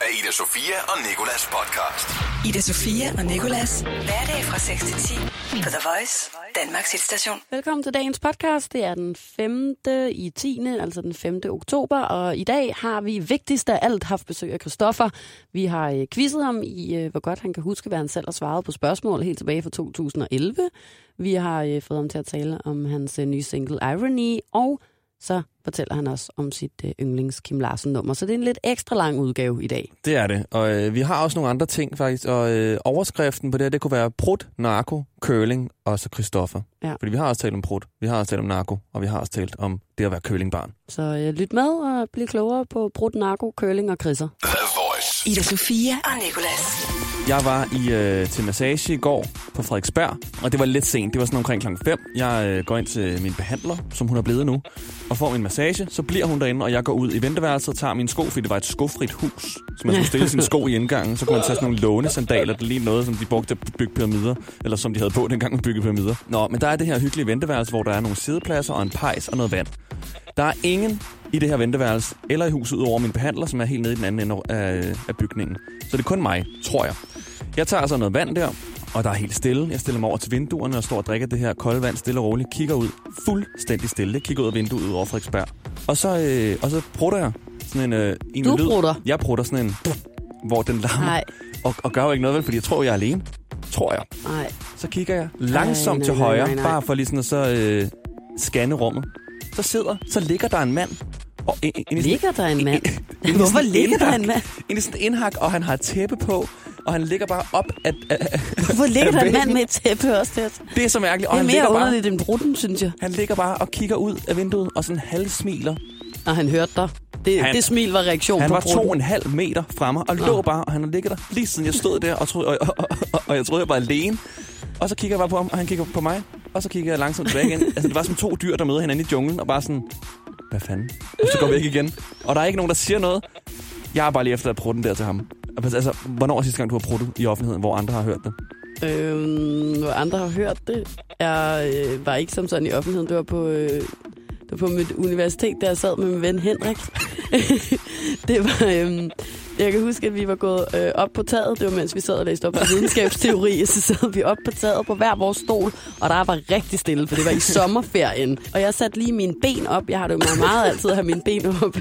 af Ida Sofia og Nikolas podcast. Ida Sofia og Nikolas. Hverdag fra 6 til 10 på The Voice, Danmarks hitstation. Velkommen til dagens podcast. Det er den 5. i 10. altså den 5. oktober. Og i dag har vi vigtigst af alt haft besøg af Kristoffer. Vi har quizzet ham i, hvor godt han kan huske, hvad han selv har svaret på spørgsmål helt tilbage fra 2011. Vi har fået ham til at tale om hans nye single Irony, og så fortæller han også om sit yndlings Kim Larsen-nummer. Så det er en lidt ekstra lang udgave i dag. Det er det. Og vi har også nogle andre ting faktisk. Og overskriften på det her, det kunne være prut, narko, curling og så Kristoffer. Ja. Fordi vi har også talt om prut, vi har også talt om narko, og vi har også talt om det at være curlingbarn. Så lyt med og bliv klogere på prut, narko, curling og krisser. Ida Sofia og Nicolas. Jeg var til massage i går på Frederiksberg, og det var lidt sent. Det var sådan omkring klokken 5. Jeg går ind til min behandler, som hun er blevet nu, og får min massage. Så bliver hun derinde, og jeg går ud i venteværelset og tager mine sko, fordi det var et skofrit hus. Så man skulle stille sine sko i indgangen, så kunne man tage sådan nogle lånesandaler. Det lige noget, som de brugte at bygge pyramider, eller som de havde på dengang, man byggede pyramider. Nå, men der er det her hyggelige venteværelse, hvor der er nogle sidepladser og en pejs og noget vand. Der er ingen i det her venteværelse, eller i huset udover min behandler, som er helt nede i den anden ende af bygningen. Så det er kun mig, tror jeg. Jeg tager så noget vand der, og der er helt stille. Jeg stiller mig over til vinduerne og står og drikker det her kolde vand stille og roligt. Kigger ud fuldstændig stille. Kigger ud af vinduet ud over Frederiksberg. Og så prutter jeg sådan en lyd. Du prutter? Jeg prutter sådan en, hvor den larmer. Og gør jo ikke noget vel, fordi jeg tror, jeg er alene. Tror jeg. Nej. Så kigger jeg langsomt til højre, bare for lige sådan at scanne rummet. Så ligger der en mand. Ligger der en mand? Hvorfor ligger der en mand? I sådan et indhak, og han har et tæppe på, og han ligger bare op at... Hvorfor ligger der en mand med et tæppe også? Det er så mærkeligt. Og det er mere underligt end brutten, synes jeg. Han ligger bare og kigger ud af vinduet, og sådan halvsmiler. Og han hørte dig. Det smil var reaktion på brutten. Han var 2,5 meter fra mig, og lå bare, og han har ligget der lige siden jeg stod der, og jeg troede, jeg var alene. Og så kigger jeg bare på ham, og han kigger på mig. Og så kigger jeg langsomt tilbage igen. Altså, det var som to dyr, der møder hinanden i junglen, og bare sådan, hvad fanden? Og så går vi væk igen. Og der er ikke nogen, der siger noget. Jeg er bare lige efter at prutte den der til ham. Altså, hvornår er sidste gang, du har pruttet i offentligheden, hvor andre har hørt det? Hvor andre har hørt det? Jeg var ikke som sådan i offentligheden. Det var på, mit universitet, der jeg sad med min ven Henrik. Det var... Jeg kan huske, at vi var gået op på taget. Det var, mens vi sad og læste op på videnskabsteori. Så sad vi op på taget på hver vores stol. Og der var rigtig stille, for det var i sommerferien. Og jeg satte lige mine ben op. Jeg har det jo meget altid at have mine ben op.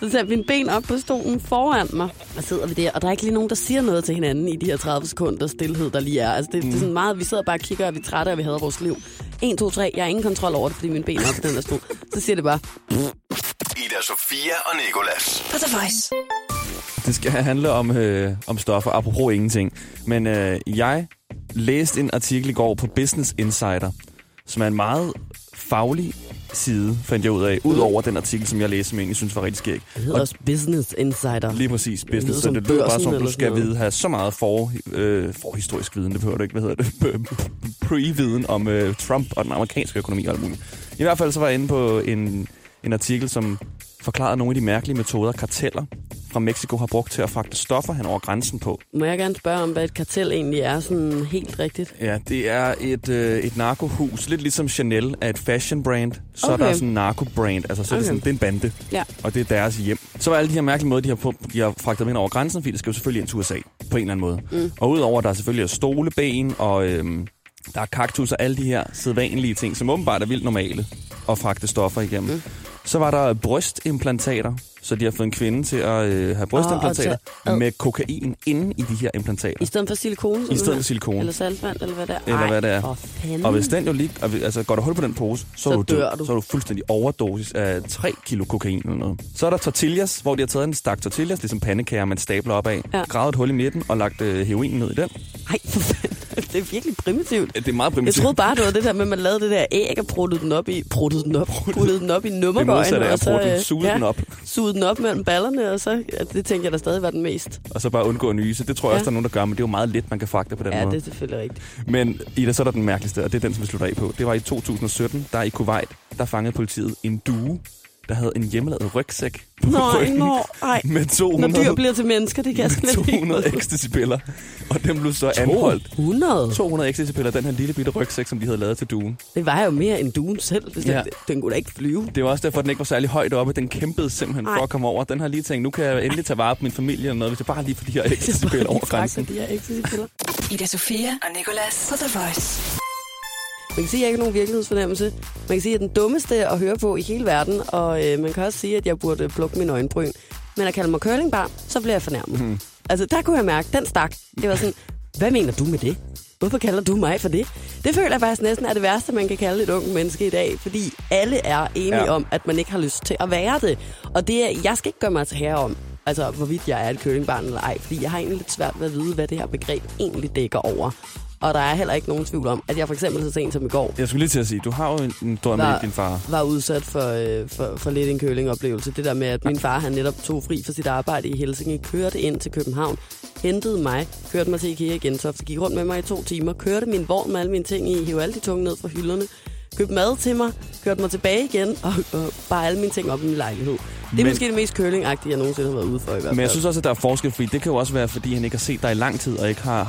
Så satte mine ben op på stolen foran mig. Og sidder vi der. Og der er ikke lige nogen, der siger noget til hinanden i de her 30 sekunder stillhed, der lige er. Altså, det er sådan meget, vi sidder bare og kigger, og vi er trætte, og vi hader vores liv. 1, 2, 3. Jeg har ingen kontrol over det, fordi mine ben er op på den der stol. Så siger det bare... Ida, Sofia og Nicolas. For The Voice. Det skal handle om stoffer, apropos ingenting. Men jeg læste en artikel i går på Business Insider, som er en meget faglig side, fandt jeg ud af, udover den artikel, som jeg læste, som jeg egentlig synes var rigtig skæg. Det hedder også Business Insider. Lige præcis, Business, så det lyder bare som, du skal vide, have så meget forhistorisk viden, det behøver du ikke, hvad hedder det, pre-viden om Trump og den amerikanske økonomi og alt muligt. I hvert fald så var jeg inde på en artikel, som forklarede nogle af de mærkelige metoder, karteller fra Mexico har brugt til at fragte stoffer hen over grænsen på. Må jeg gerne spørge om, hvad et kartel egentlig er sådan helt rigtigt? Ja, det er et narkohus. Lidt ligesom Chanel er et fashion brand, så er der sådan en narkobrand. Altså, så er det sådan, det er en bande, og det er deres hjem. Så var alle de her mærkelige måder, de har fragtet hen over grænsen, fordi det skal jo selvfølgelig ind til USA på en eller anden måde. Og udover, der er selvfølgelig stoleben, og der er kaktus og alle de her sædvanlige ting, som åbenbart er vildt normale at fragte stoffer igennem. Så var der brystimplantater, så de har fået en kvinde til at have brystimplantater med kokain inde i de her implantater. I stedet for silikone? I stedet for silikone. Eller saltvand, eller hvad det er. Eller hvad det er. Og hvis den jo lige, altså går der hul på den pose, så er du dør. Så er du fuldstændig overdosis af 3 kilo kokain eller noget. Så er der tortillas, hvor de har taget en stak tortillas, ligesom pandekager, man stabler op af, gravet et hul i midten og lagt heroin ned i den. Ej, for fanden. Det er virkelig primitivt. Det er meget primitivt. Jeg troede bare, det var det der med, at man lavede det der æg og pruttede den op i nummerbøjen. Det modsatte er at prutte den, suge den op. Suge den op mellem ballerne, og så, det tænker jeg da stadig var den mest. Og så bare undgå at nyse. Det tror jeg også, der er nogen, der gør, men det er jo meget let, man kan fragte på den måde. Ja, det er selvfølgelig rigtigt. Men Ida, så er der den mærkeligste, og det er den, som vi slutter af på. Det var i 2017, der i Kuwait, der fangede politiet en due, der havde en hjemmelavet rygsæk på ryggen med 200... Når dyr bliver til mennesker, det kan jeg slet ikke. 200 ecstasy-piller, og den blev så anholdt. 200 ecstasy-piller, den her lille bitte rygsæk, som de havde lavet til duen. Det var jo mere end duen selv. Den kunne da ikke flyve. Det var også derfor, den ikke var særlig højt oppe. Den kæmpede simpelthen for at komme over. Den har lige tænkt, nu kan jeg endelig tage vare på min familie og noget, hvis jeg bare lige får de her ecstasy-piller over grænsen. Ida Sofia og Nicolas på The Voice. Man kan sige, at jeg ikke har nogen virkelighedsfornemmelse. Man kan sige, at jeg er den dummeste at høre på i hele verden. Og man kan også sige, at jeg burde plukke min øjenbryn. Men at kalde mig curlingbar, så bliver jeg fornærmet. Altså, der kunne jeg mærke, den stak. Det var sådan, hvad mener du med det? Hvorfor kalder du mig for det? Det føler jeg faktisk næsten er det værste, man kan kalde et ungt menneske i dag. Fordi alle er enige om, at man ikke har lyst til at være det. Og det er, jeg skal ikke gøre mig til herre om, altså hvorvidt jeg er et curlingbarn eller ej. Fordi jeg har egentlig lidt svært ved at vide, hvad det her begreb egentlig dækker over. Og der er heller ikke nogen tvivl om, at jeg for eksempel så sent som i går... Jeg skulle lige til at sige, du har jo en drøm med din far. Var udsat for lidt en curlingoplevelse. Det der med, at min far han netop tog fri fra sit arbejde i Helsingør, kørte ind til København, hentede mig, kørte mig til IKEA igen, så gik rundt med mig i 2 timer, kørte min vogn med alle mine ting i, hævde alle de tunge ned fra hylderne, købte mad til mig, kørte mig tilbage igen og bare alle mine ting op i min lejlighed. Det er måske det mest curling-agtige, jeg nogensinde har været ude for i hvert fald. Men jeg synes også, at der er forskel, fordi det kan jo også være, fordi han ikke har set dig i lang tid, og ikke har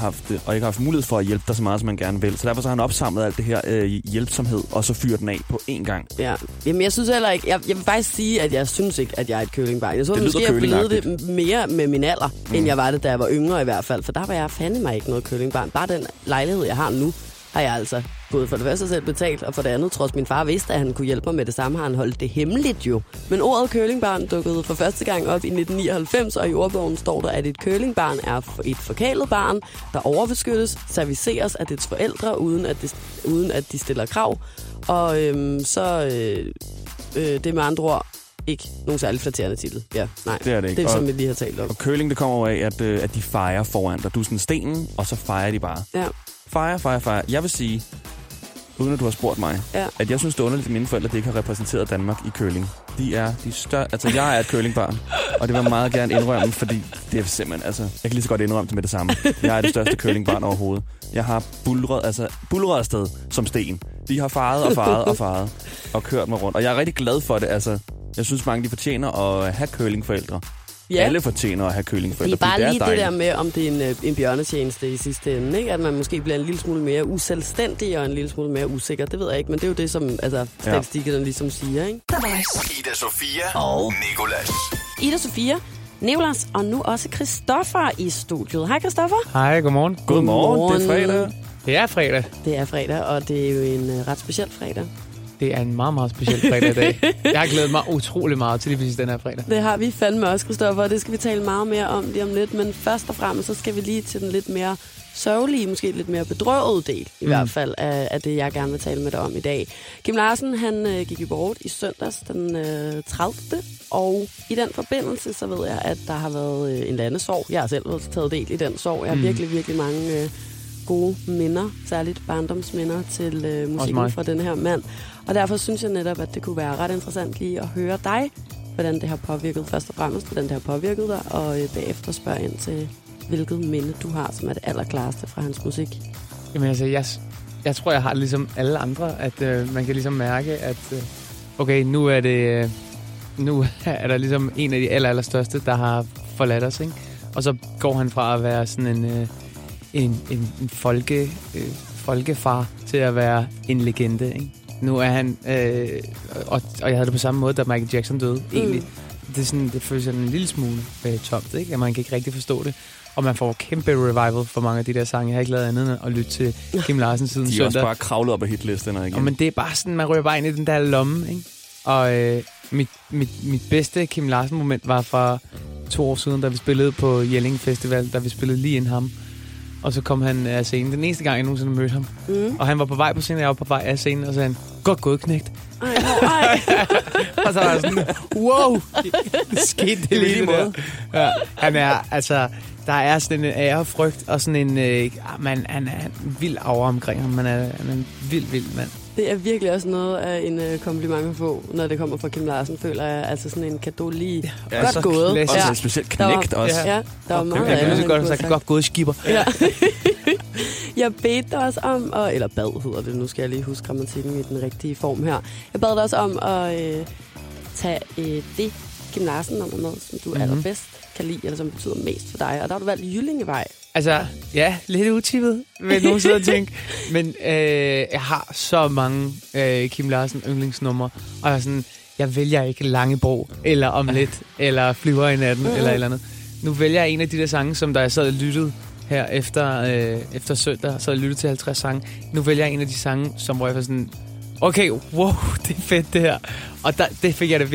haft mulighed for at hjælpe dig så meget, som man gerne vil. Så derfor så har han opsamlet alt det her hjælpsomhed, og så fyrer den af på én gang. Ja, jamen jeg synes heller ikke... Jeg vil faktisk sige, at jeg synes ikke, at jeg er et curlingbarn. Jeg synes måske, at jeg blev det mere med min alder, end jeg var det, da jeg var yngre i hvert fald. For der var jeg fandeme ikke noget curlingbarn. Bare den lejlighed, jeg har nu, har jeg altså både for det første selv betalt, og for det andet, trods min far vidste, at han kunne hjælpe mig med det samme, har han holdt det hemmeligt jo. Men ordet curlingbarn dukkede for første gang op i 1999, og i ordbogen står der, at et curlingbarn er et forkælet barn, der overbeskyttes, serviceres af dets forældre, uden at de stiller krav. Og det er med andre ord ikke nogen særlig flatterende titel. Ja, nej. Det er det ikke. Det er, som vi lige har talt om. Og curling, det kommer af, at de fejrer foran dig. Du er sådan stenen, og så fejrer de bare. Ja. Fejre. Jeg vil sige, uden at du har spurgt mig, at jeg synes, det er underligt, at mine forældre ikke har repræsenteret Danmark i curling. De er større. Altså, jeg er et curlingbarn, og det vil jeg meget gerne indrømme, fordi det er simpelthen, altså, jeg kan lige så godt indrømme det med det samme. Jeg er det største curlingbarn overhovedet. Jeg har buldret afsted som sten. De har faret og kørt mig rundt. Og jeg er rigtig glad for det, altså. Jeg synes, mange de fortjener at have curlingforældre. Ja. Alle fortjener at have curlingforældre. Det er bare lige det der med, om det er en bjørnetjeneste i sidste ende, ikke? At man måske bliver en lille smule mere uselvstændig og en lille smule mere usikker. Det ved jeg ikke, men det er jo det, som altså, statistikken ligesom siger, ikke? Ida Sofia og Nicolas. Ida Sofia, Nicolas og nu også Kristoffer i studiet. Hej Kristoffer. Hej, godmorgen. Godmorgen. Det er fredag. Det er fredag, og det er jo en ret speciel fredag. Det er en meget, meget speciel fredag i dag. Jeg har glædet mig utrolig meget til lige præcis den her fredag. Det har vi fandme også, Kristoffer, og det skal vi tale meget mere om lige om lidt. Men først og fremmest, så skal vi lige til den lidt mere sørgelige, måske lidt mere bedrøvede del, i hvert fald, af det, jeg gerne vil tale med dig om i dag. Kim Larsen, han gik i bort i søndags den 30. Og i den forbindelse, så ved jeg, at der har været en eller anden sorg. Jeg har selv også taget del i den sorg. Jeg har virkelig, virkelig mange gode minder, særligt barndomsminder til musikken fra den her mand. Og derfor synes jeg netop, at det kunne være ret interessant lige at høre dig, hvordan det har påvirket først og fremmest, hvordan det har påvirket dig, og bagefter spørge ind til, hvilket minde du har, som er det allerklareste fra hans musik. Jamen altså, jeg tror, jeg har det ligesom alle andre, at man kan ligesom mærke, at okay, nu er der ligesom en af de allerstørste, der har forladt os, ikke? Og så går han fra at være sådan en folkefar til at være en legende, ikke? Nu er han, og jeg havde det på samme måde, da Michael Jackson døde, egentlig. Det føles sådan en lille smule tomt, ikke? At man kan ikke rigtig forstå det. Og man får kæmpe revival for mange af de der sange. Jeg har ikke lavet andet end at lytte til Kim Larsen siden søndag. De er også bare kravlet op af hitlisterne igen. Og, men det er bare sådan, man rører bare ind i den der lomme, ikke? Og mit bedste Kim Larsen-moment var for 2 år siden, da vi spillede på Jelling Festival, da vi spillede lige ind ham. Og så kom han af scenen. Den eneste gang, jeg nogensinde mødte ham. Og han var på vej på scenen, og jeg var på vej af scenen. Og så sagde han, godt gået, knægt. Ej. Og så var jeg sådan, wow. Det skete det lige der. Ja, han er, altså, der er sådan en ærefrygt, og sådan en, han er en vild aura omkring ham. Han er en vild mand. Det er virkelig også noget af en kompliment at få, når det kommer fra Kim Larsen, føler jeg. Altså sådan en kado lige. Ja, godt gået. Klassisk. Og så specielt knægt også. Ja, der var meget af det. Jeg kan godt have sagt, godt gået, skipper. Ja. Jeg bad dig også om, eller bad hedder det, nu skal jeg lige huske grammatikken i den rigtige form her. Jeg bad dig også om at tage det Kim Larsen-nummer med, som du allerbedst kan lide, eller som betyder mest for dig. Og der har du valgt Jyllingevej. Altså, ja, lidt utippet, vil nogen sidde og tænke. Men jeg har så mange Kim Larsen yndlingsnumre, og jeg er sådan, jeg vælger ikke Langebro, eller Omlet, eller Flyver i natten, eller et eller andet. Nu vælger jeg en af de der sange, som der jeg sad og lyttede her efter søndag, sad og lyttede til 50 sange. Nu vælger jeg en af de sange, som hvor jeg var sådan, okay, wow, det er fedt det her. Og sådan fik jeg det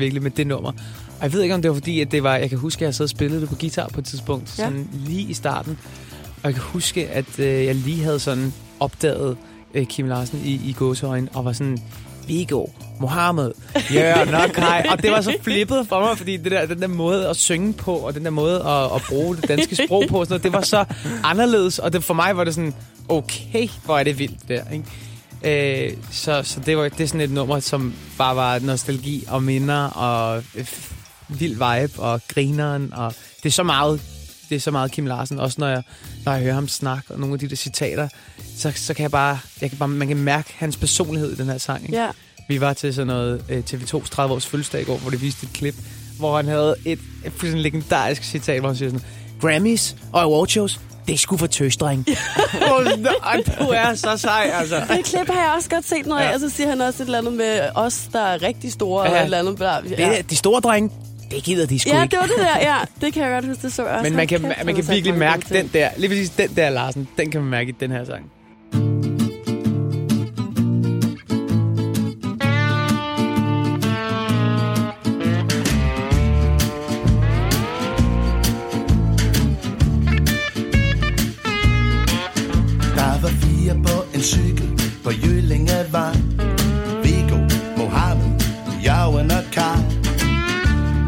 virkelig med det nummer. Og jeg ved ikke, om det var fordi, at det var, jeg kan huske, at jeg sad og spillede det på guitar på et tidspunkt, sådan lige i starten. Og jeg kan huske, at jeg lige havde sådan opdaget Kim Larsen i gåseøjne, og var sådan, Vigo, Mohammed, Jørgen, og det var så flippet for mig, fordi den der måde at synge på, og den der måde at bruge det danske sprog på, og sådan noget, det var så anderledes, og det, for mig var det sådan, okay, hvor er det vildt der, ikke? Så det er sådan et nummer, som bare var nostalgi og minder og vild vibe og grineren, og det er så meget Kim Larsen, også når jeg hører ham snakke og nogle af de der citater, så kan jeg kan bare man kan mærke hans personlighed i den her sang, ikke? Yeah. Vi var til sådan noget TV2's 30 års fødselsdag i går, hvor det viste et klip, hvor han havde et fuldstændig legendarisk citat, hvor han siger sådan, Grammys og award shows, det er sgu for tøsdreng. Du er så sej, altså. Det klip har jeg også godt set noget af, og så siger han også et eller andet med os, der er rigtig store, og et eller andet. Det, de store drenge, det gider de sgu ikke. Ja, det var det der, ja. Det kan jeg godt huske, det så også. Men man kan virkelig mærke den der, lige præcis den der Larsen, den kan man mærke i den her sang. På Jyllingevej, Viggo, Mohammed, Jørgen og Karl.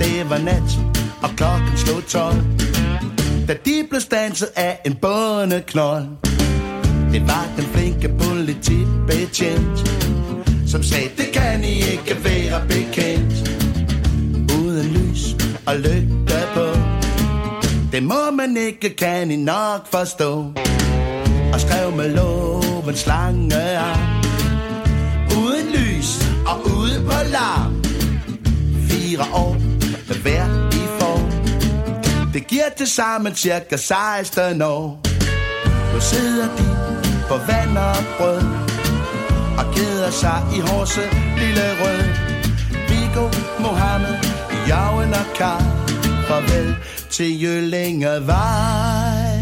Det var natten, og klokken slog 12, da de blev standset af en bondeknold. Det var den flinke politibetjent, som sagde, det kan I ikke være bekendt. Uden lys og lygte på, det må man ikke, kan I nok forstå. Og skrev med loven slange af, uden lys og ude på larm. 4 år med hver i form, det giver til sammen cirka 16 år. Nu sidder de på vand og brød og keder sig i Horse lille rød. Viggo, Mohammed, Jauen og Karl, farvel til Jyllingevej.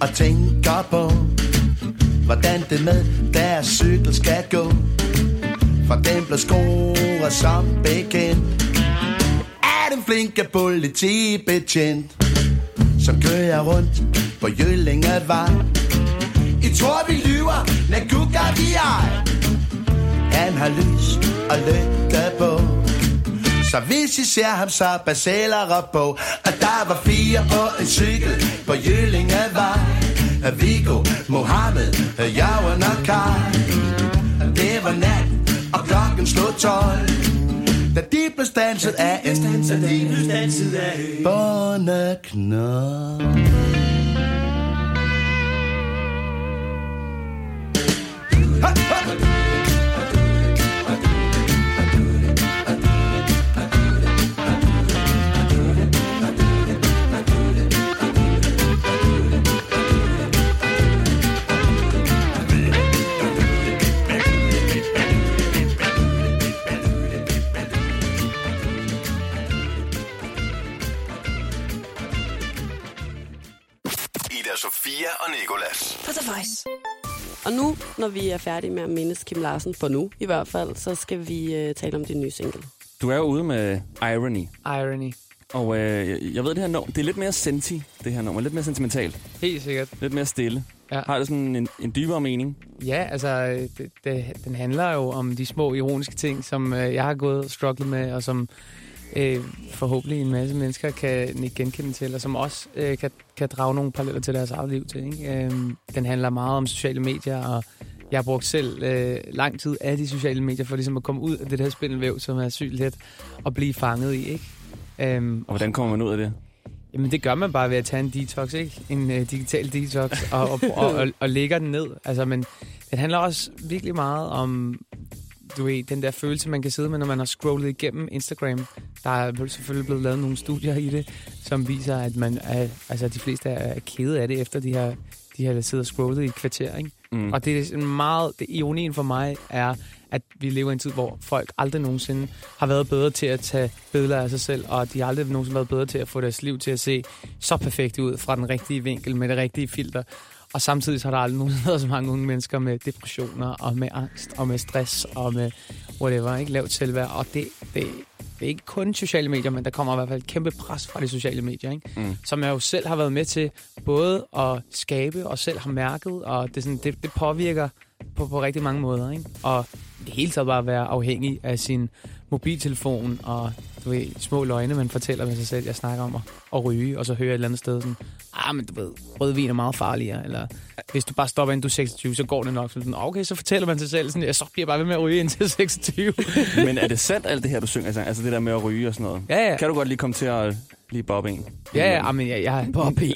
Og tænker på, hvordan det med deres cykel skal gå. For den blev scoret som bekendt af den flinke politibetjent, som kører rundt på Jyllingevej. I tror vi lyver, når gukker vi ej. Han har lys og lygte på, så hvis I ser ham, så baselere på. Og der var 4 på en cykel på Jyllingevej, Viggo, Mohammed, Jørgen og Karl. Det var nat, og klokken slog 12, da de blev standset af en bondeknold. Og nu, når vi er færdige med at mindes Kim Larsen, for nu i hvert fald, så skal vi tale om din nye single. Du er jo ude med Irony. Irony. Og jeg ved, det her det er lidt mere senti, det her nummer. Lidt mere sentimentalt. Helt sikkert. Lidt mere stille. Ja. Har det sådan en dybere mening? Ja, altså, den handler jo om de små ironiske ting, som jeg har gået og strugglet med, og som forhåbentlig en masse mennesker kan ikke genkende til, og som også kan drage nogle paralleller til deres eget liv til, ikke? Den handler meget om sociale medier og Jeg har brugt selv lang tid af de sociale medier for ligesom at komme ud af det her spindelvæv, som er sygt let at blive fanget i, ikke? Og hvordan kommer man ud af det? Jamen det gør man bare ved at tage en detox, ikke? En digital detox og lægger den ned. Altså, men det handler også virkelig meget om, du ved, den der følelse, man kan sidde med, når man har scrollet igennem Instagram. Der er selvfølgelig blevet lavet nogle studier i det, som viser, at man er, altså, de fleste er kede af det, efter de her sidder og scrollet i et kvarter, ikke? Mm. Og det er meget, det ironien for mig er, at vi lever i en tid, hvor folk aldrig nogensinde har været bedre til at tage billeder af sig selv, og de har aldrig nogensinde været bedre til at få deres liv til at se så perfekt ud fra den rigtige vinkel med det rigtige filter. Og samtidig så har der aldrig nogensinde været så mange unge mennesker med depressioner og med angst og med stress og med whatever, ikke? Lavt selvværd. Og det er ikke kun sociale medier, men der kommer i hvert fald et kæmpe pres fra de sociale medier, ikke? Mm. Som jeg jo selv har været med til både at skabe og selv har mærket, og det, sådan, det påvirker på rigtig mange måder, ikke? Og det hele taget bare være afhængig af sin mobiltelefon og, du ved, små løgne, man fortæller med sig selv. Jeg snakker om at ryge, og så hører jeg et eller andet sted sådan, men du ved, rødvin er meget farligere, eller hvis du bare stopper inden du er 26, så går det nok. Sådan, okay, så fortæller man sig selv sådan, jeg så bliver bare ved med at ryge indtil 26. Men er det sandt alt det her, du synger? Altså det der med at ryge og sådan noget? Ja. Kan du godt lige komme til at blive bob-en? Ja, men jeg bob-en.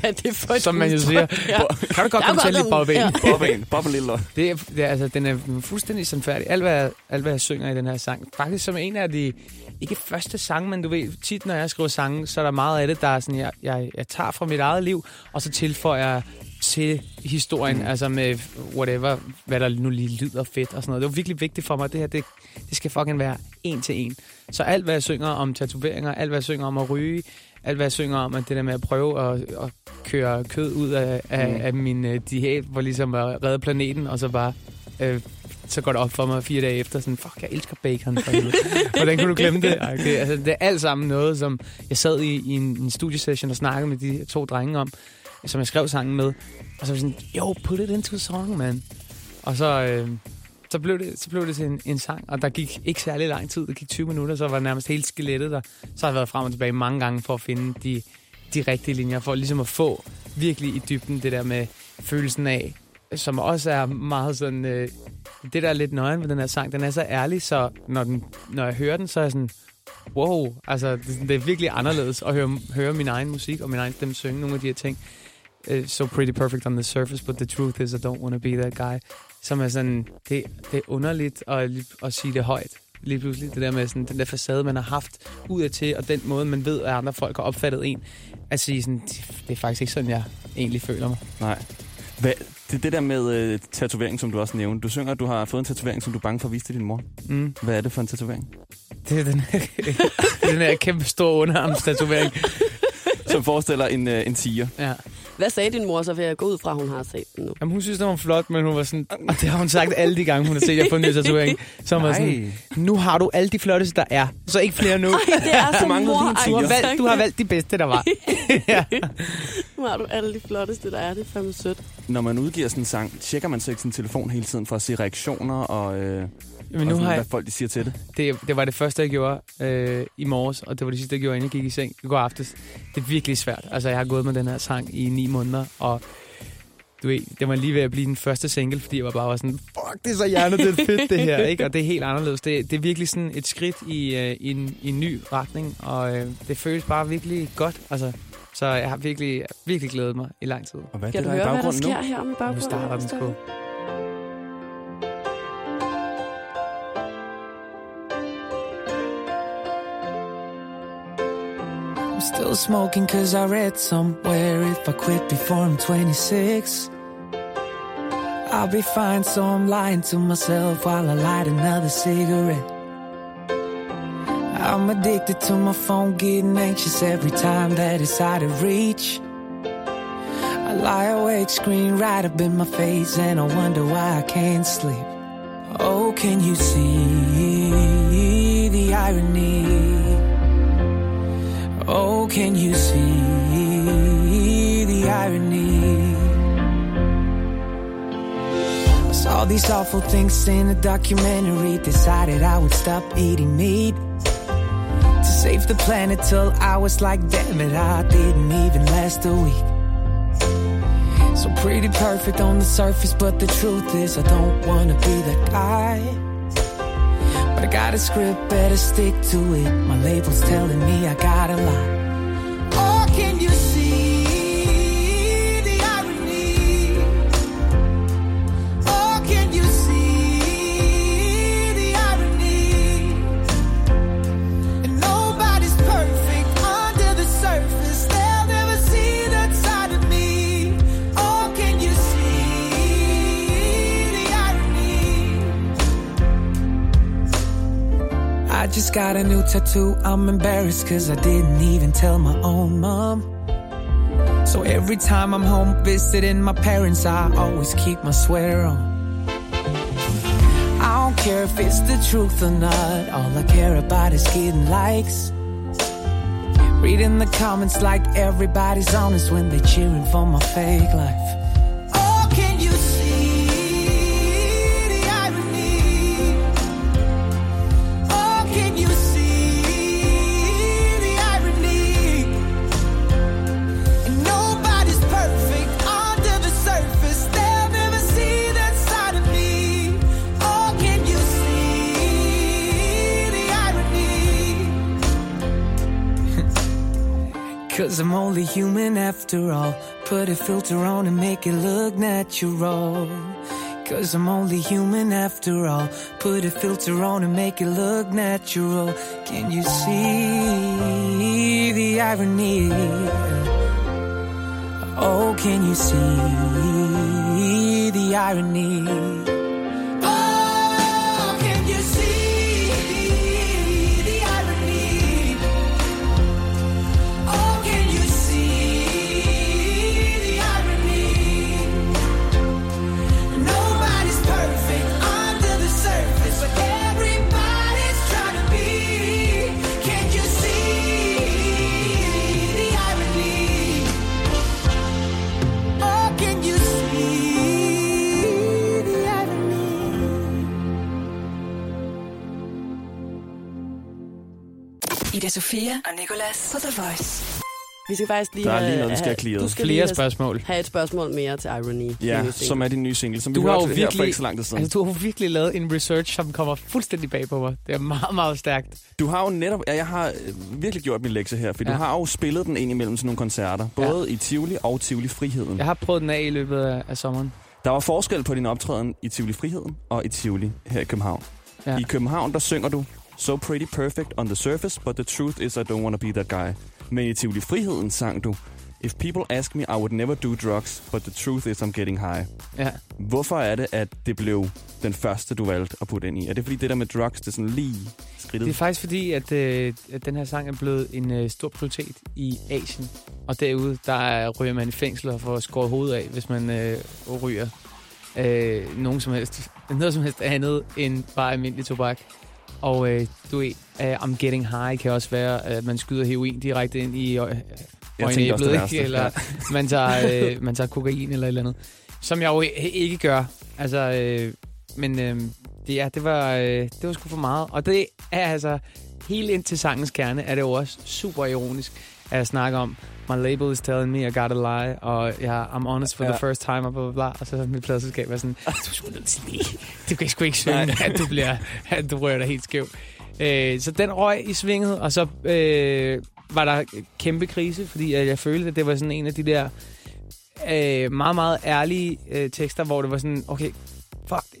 Hvad er det for et som man jo siger. Ja. Kan du godt komme til at lide bob-en? Bob-en. Det er, altså, den er fuldstændig sandfærdig. Alt hvad jeg synger i den her sang. Faktisk som en af de, ikke første sange, men du ved, tit når jeg skriver sange, så er der meget af det, der er sådan, jeg tager fra mit eget liv, og så tilføjer jeg til historien, altså med whatever, hvad der nu lige lyder fedt og sådan noget. Det var virkelig vigtigt for mig, det her, det skal fucking være en til en. Så alt, hvad jeg synger om tatoveringer, alt, hvad jeg synger om at ryge, alt, hvad jeg synger om, at det der med at prøve at køre kød ud af min diæt, hvor ligesom at redde planeten, og så bare, så går det op for mig 4 dage efter, sådan, fuck, jeg elsker bacon. Hvordan kunne du glemme det? Okay, altså, det er alt sammen noget, som jeg sad i en studiesession og snakkede med de 2 drenge om, som jeg skrev sangen med, og så var sådan, yo, put it into a song, man. Og så blev det til en sang, og der gik ikke særlig lang tid, det gik 20 minutter, så var nærmest hele skelettet der. Så har jeg været frem og tilbage mange gange for at finde de rigtige linjer, for ligesom at få virkelig i dybden det der med følelsen af, som også er meget sådan, det der er lidt nøgen ved den her sang, den er så ærlig, så når jeg hører den, så er jeg sådan, wow, altså det er virkelig anderledes at høre min egen musik og min egen stemme synge nogle af de her ting. So pretty perfect on the surface, but the truth is I don't wanna be that guy. Som er sådan, det er underligt at sige det højt. Lige pludselig det der med sådan, den der facade, man har haft udadtil, og den måde, man ved, at andre folk har opfattet en, at sige sådan, det er faktisk ikke sådan, jeg egentlig føler mig. Nej. Det er det der med tatovering, som du også nævnte. Du synger, at du har fået en tatovering, som du er bange for at vise til din mor. Mm. Hvad er det for en tatovering? Det er den her kæmpe store underarmstatovering. Som forestiller en tiger. Ja. Hvad sagde din mor så, for jeg går ud fra, hun har set den nu? Jamen, hun synes, det var flot, men hun var sådan, og det har hun sagt alle de gange, hun har set, jeg har fået en ny tatovering. Så hun var sådan, nu har du alle de flotteste, der er. Så ikke flere nu. Ej, det er så mor. Du har valgt de bedste, der var. Ja. Nu har du alle de flotteste, der er. Det er fandme sødt. Når man udgiver sådan en sang, tjekker man så ikke sin telefon hele tiden for at se reaktioner og... Men nu sådan, hvad folk de siger til det. Det var det første, jeg gjorde i morges, og det var det sidste, jeg gjorde, inden jeg gik i seng i går aftes. Det er virkelig svært. Altså, jeg har gået med den her sang i 9 måneder, og du ved, det var lige ved at blive den første single, fordi jeg var bare sådan, fuck, det er så hjernedødt fedt, det her, ikke? Og det er helt anderledes. Det er virkelig sådan et skridt i en ny retning, og det føles bare virkelig godt, altså. Så jeg har virkelig, virkelig glædet mig i lang tid. Og hvad kan det, du høre, hvad der sker nu? Her om i baggrunden? Nu starter den sgu. I'm still smoking cause I read somewhere if I quit before I'm 26 I'll be fine, so I'm lying to myself while I light another cigarette. I'm addicted to my phone, getting anxious every time that it's out of reach. I lie awake, screen right up in my face, and I wonder why I can't sleep. Oh, can you see the irony? Oh, can you see the irony? I saw these awful things in a documentary, decided I would stop eating meat to save the planet till I was like, damn it, I didn't even last a week. So pretty perfect on the surface, but the truth is I don't wanna be that guy. But I got a script, better stick to it. My label's telling me I gotta lie. Oh, can you see the irony? Oh, can you see the irony? And nobody's perfect under the surface. They'll never see that side of me. Oh, can you see the irony? I just got a new tattoo. I'm embarrassed 'cause I didn't even tell my own mom. So every time I'm home visiting my parents, I always keep my sweater on. I don't care if it's the truth or not. All I care about is getting likes. Reading the comments like everybody's honest when they're cheering for my fake life. Oh, can you see the irony? Oh, can you see the irony? And nobody's perfect under the surface. They'll never see that side of me. Oh, can you see the irony? 'Cause I'm only human after all. Put a filter on and make it look natural. 'Cause I'm only human after all. Put a filter on and make it look natural. Can you see the irony? Oh, can you see the irony? Oh, can you see the irony? Oh, can you see the irony? Nobody's perfect under the surface, but everybody's trying to be. Can you see the irony? Oh, can you see the irony? Ida Sofia og Nicolas på The Voice. Vi skal faktisk lige Der er lige noget, der skal have clearet. Flere spørgsmål. have et spørgsmål mere til Irony. Ja, som er din nye single, som vi hørte det her for ikke så lang tid siden. Altså, du har jo virkelig lavet en research, som kommer fuldstændig bag på mig. Det er meget, meget stærkt. Du har jo netop... Ja, jeg har virkelig gjort min lektie her, for du har jo spillet den ind imellem til nogle koncerter. Både i Tivoli og Tivoli Friheden. Jeg har prøvet den af i løbet af sommeren. Der var forskel på din optræden i Tivoli Friheden og i Tivoli her i København. Ja. I København, der synger du So pretty perfect on the surface, but the truth is I don't want to be that guy. Men i Tivoli Friheden sang du If people ask me, I would never do drugs, but the truth is I'm getting high. Ja. Hvorfor er det, at det blev den første, du valgte at putte ind i? Er det fordi det der med drugs, det er sådan lige skridtet? Det er faktisk fordi, at den her sang er blevet en stor prioritet i Asien. Og derude, der ryger man i fængsler for at skåre hovedet af, hvis man ryger noget som helst andet end bare almindelig tobak. Og I'm getting high kan også være, at man skyder heroin direkte ind i øjenæblet, eller man tager kokain eller et eller andet, som jeg jo ikke gør. Altså, det var sgu for meget. Og det er altså, helt ind til sangens kerne, er det jo også super ironisk, at jeg snakker om, my label is telling me I gotta lie, og I'm honest for the first time, og bla bla bla, og så mit pladselskab er sådan, du kan sgu ikke synge, at du rører dig helt skæv. Så den røg i svinget, og så var der kæmpe krise, fordi jeg følte, at det var sådan en af de der meget, meget ærlige tekster, hvor det var sådan, okay, fuck det.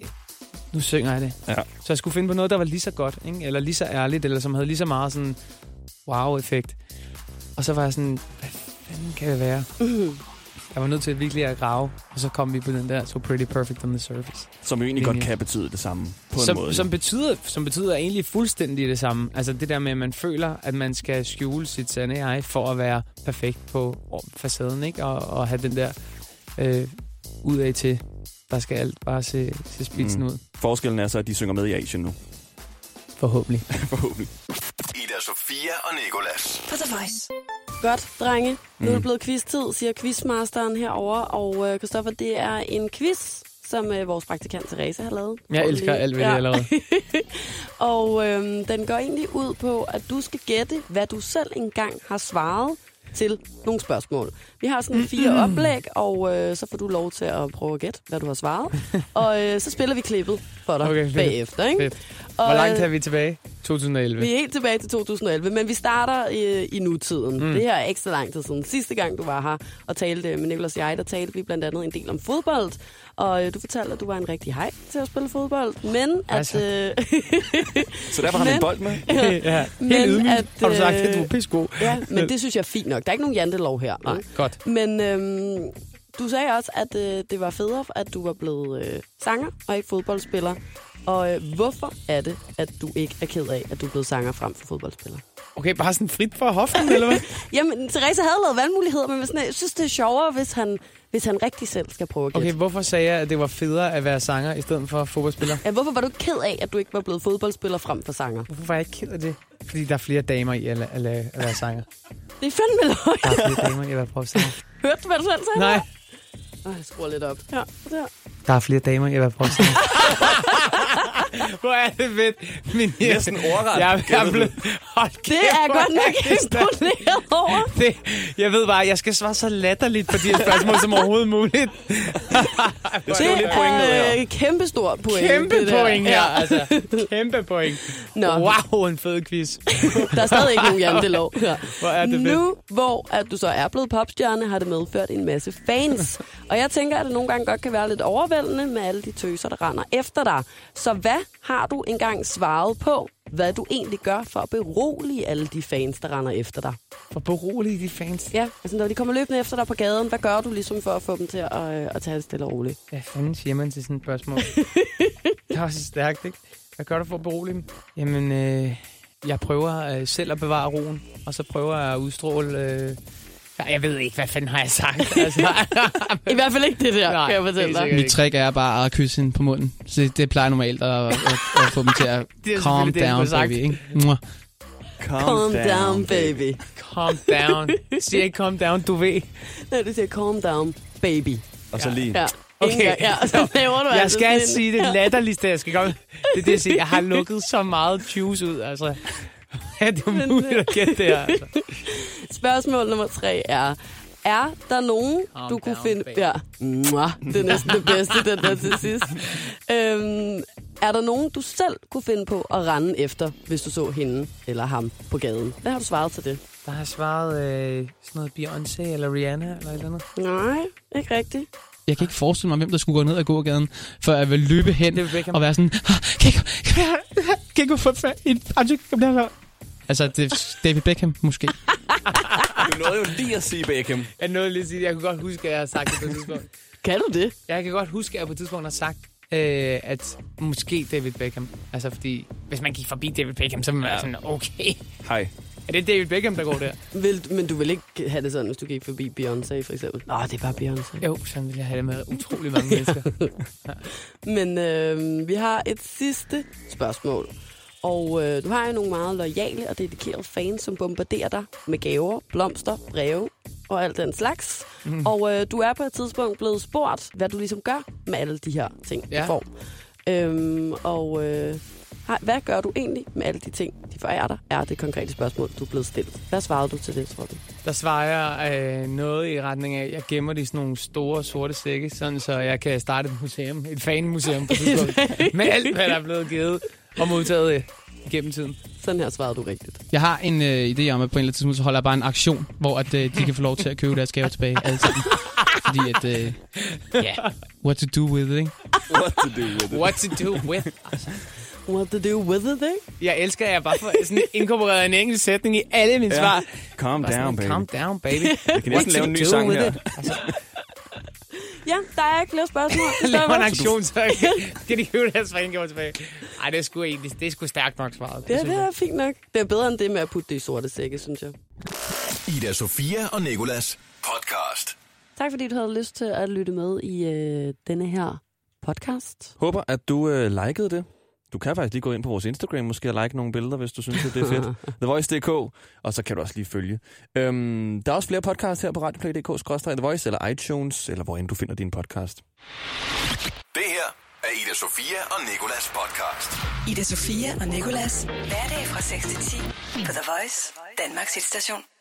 Nu synger jeg det. Ja. Så jeg skulle finde på noget, der var lige så godt, ikke? Eller lige så ærligt, eller som havde lige så meget sådan wow-effekt. Og så var jeg sådan, hvad fanden kan det være? Jeg var nødt til virkelig at grave, og så kom vi på den der, so pretty perfect on the surface. Som jo egentlig godt kan betyde det samme, på en måde. Som betyder egentlig fuldstændig det samme. Altså det der med, at man føler, at man skal skjule sit sande jeg, for at være perfekt på facaden, ikke? Og have den der udad til, der skal alt bare se spidsen ud. Forskellen er så, at de synger med i Asien nu. Forhåbentlig. Ida, Sofia og Nicolas. For The Voice. Godt, drenge. Nu er det blevet quiz-tid, siger quizmasteren herovre. Og Kristoffer, det er en quiz, som vores praktikant Teresa har lavet. Jeg elsker alt ved det allerede. Og den går egentlig ud på, at du skal gætte, hvad du selv engang har svaret til nogle spørgsmål. Vi har sådan 4 oplæg, og så får du lov til at prøve at gætte, hvad du har svaret. Og så spiller vi klippet for dig bagefter. Ikke? Og, hvor langt er vi tilbage? 2011. Vi er helt tilbage til 2011, men vi starter i nutiden. Det her er ikke så lang tid siden. Sidste gang, du var her og talte med Nicolas og jeg, der talte vi blandt andet en del om fodbold. Og du fortalte, at du var en rigtig hej til at spille fodbold, men altså. At... så derfor har du en bold med? Ja. Helt ydmygt har du sagt, at du er pissegod. Ja, men det synes jeg er fint nok. Der er ikke nogen jantelov her. Nej, godt. Men du sagde også, at det var federe, at du var blevet sanger og ikke fodboldspiller. Og hvorfor er det, at du ikke er ked af, at du er blevet sanger frem for fodboldspiller? Okay, bare sådan frit fra hoften, eller hvad? Jamen, Teresa havde lavet valgmuligheder, men jeg synes, det er sjovere, hvis han rigtig selv skal prøve at gætte. Okay, hvorfor sagde jeg, at det var federe at være sanger i stedet for fodboldspiller? Ja, hvorfor var du ked af, at du ikke var blevet fodboldspiller frem for sanger? Hvorfor var jeg ikke ked af det? Fordi der er flere damer i at være sanger. Det er fandme løg. Der er flere damer i at være profsanger. Hørte du, hvad du selv sagde? Nej. Åh, jeg skruer lidt op. Ja, der. Der er flere damer i at være profsanger. Hvor er det fedt. Næsten ordret. Det er godt nok imponeret over. Jeg ved bare, jeg skal svare så latterligt på de her spørgsmål som overhovedet muligt. Det er kæmpestort point. Kæmpe point. Nå. Wow, en fed quiz. Der er stadig ikke nogen jantelov. Ja. Hvor er det fedt. Nu, hvor at du så er blevet popstjerne, har det medført en masse fans. Og jeg tænker, at det nogle gange godt kan være lidt overvældende med alle de tøser, der render efter dig. Så hvad har du engang svaret på, hvad du egentlig gør for at berolige alle de fans, der render efter dig? For at berolige de fans? Ja, altså når de kommer løbende efter dig på gaden, hvad gør du ligesom for at få dem til at tage det stille og roligt? Hvad fanden siger man til sådan et spørgsmål? Det er også stærkt, ikke? Hvad gør du for at berolige dem? Jamen, jeg prøver selv at bevare roen, og så prøver jeg at udstråle... Jeg ved ikke, hvad fanden har jeg sagt. Altså. I hvert fald ikke det der, nej, kan jeg fortælle dig. Mit trick er bare at kysse hende på munden. Så det plejer normalt at få dem til at calm down, baby. Calm down, baby. Calm down. Du siger ikke calm down, du ved. Nej, du siger calm down, baby. Og så lige... Ja. Okay, ja, så laver du jeg altså skal sige det latterligste, jeg skal komme. Det er det, jeg siger. Jeg har lukket så meget juice ud, altså. Ja, det er muligt at gætte det her, altså. Spørgsmål nummer 3 er... Er der nogen, du kunne finde... Ja. Det er næsten det bedste, den der til sidst. Er der nogen, du selv kunne finde på at rende efter, hvis du så hende eller ham på gaden? Hvad har du svaret til det? Der har svaret sådan noget Beyoncé eller Rihanna eller et eller andet. Nej, ikke rigtigt. Jeg kan ikke forestille mig, hvem der skulle gå ned ad gågaden, før jeg vil løbe hen og være sådan... Kan ikke få en projekt, kom der. Altså, David Beckham, måske. Du nåede jo lige at sige Beckham. Jeg nåede lige at sige, jeg kunne godt huske, at jeg har sagt det på et tidspunkt. Kan du det? Jeg kan godt huske, at jeg på et tidspunkt har sagt, at måske David Beckham. Altså, fordi hvis man gik forbi David Beckham, så ville man være sådan, okay. Hej. Er det David Beckham, der går der? Men du vil ikke have det sådan, hvis du gik forbi Beyoncé, for eksempel? Nå, det er bare Beyoncé. Jo, sådan vil jeg have det med utrolig mange mennesker. Ja. Men vi har et sidste spørgsmål. Og du har jo nogle meget loyale og dedikerede fans, som bombarderer dig med gaver, blomster, breve og alt den slags. Og du er på et tidspunkt blevet spurgt, hvad du ligesom gør med alle de her ting, du får. Hvad gør du egentlig med alle de ting, de forærer dig, er det konkrete spørgsmål, du er blevet stillet. Hvad svarede du til det, tror du? Der svarer jeg noget i retning af, jeg gemmer det i sådan nogle store sorte sække, sådan så jeg kan starte et museum, et fanmuseum på tidspunkt, med alt, hvad der er blevet givet og modtaget gennem tiden. Sådan her svarede du rigtigt. Jeg har en idé om, at på en eller anden tidspunkt, så holder jeg bare en aktion, hvor at, de kan få lov til at købe deres gaver tilbage alle sammen. Fordi at, what to do with it, ikke? What to do with it? Jeg elsker, at jeg bare får sådan inkorporeret en engelsk sætning i alle mine svar. Calm down, baby. Jeg kan næsten lave en ny sang her. Altså. Ja, der er ikke flere spørgsmål. Laver en aktion, så kan de købe deres fringaver tilbage. Ej, det er sgu stærkt nok svaret. Ja, det er fint nok. Det er bedre end det med at putte det i sorte sække, synes jeg. Ida, Sofia og Nicolas podcast. Tak fordi du havde lyst til at lytte med i denne her podcast. Håber, at du likede det. Du kan faktisk lige gå ind på vores Instagram, måske og like nogle billeder, hvis du synes, at det er fedt. The Voice.dk, og så kan du også lige følge. Der er også flere podcasts her på Radioplay.dk/The Voice, eller iTunes, eller hvor end du finder din podcast. Det her er Ida Sofia og Nicolas podcast. Ida Sofia og Nicolas, hverdag fra 6 til 10 på The Voice, Danmarks hitstation.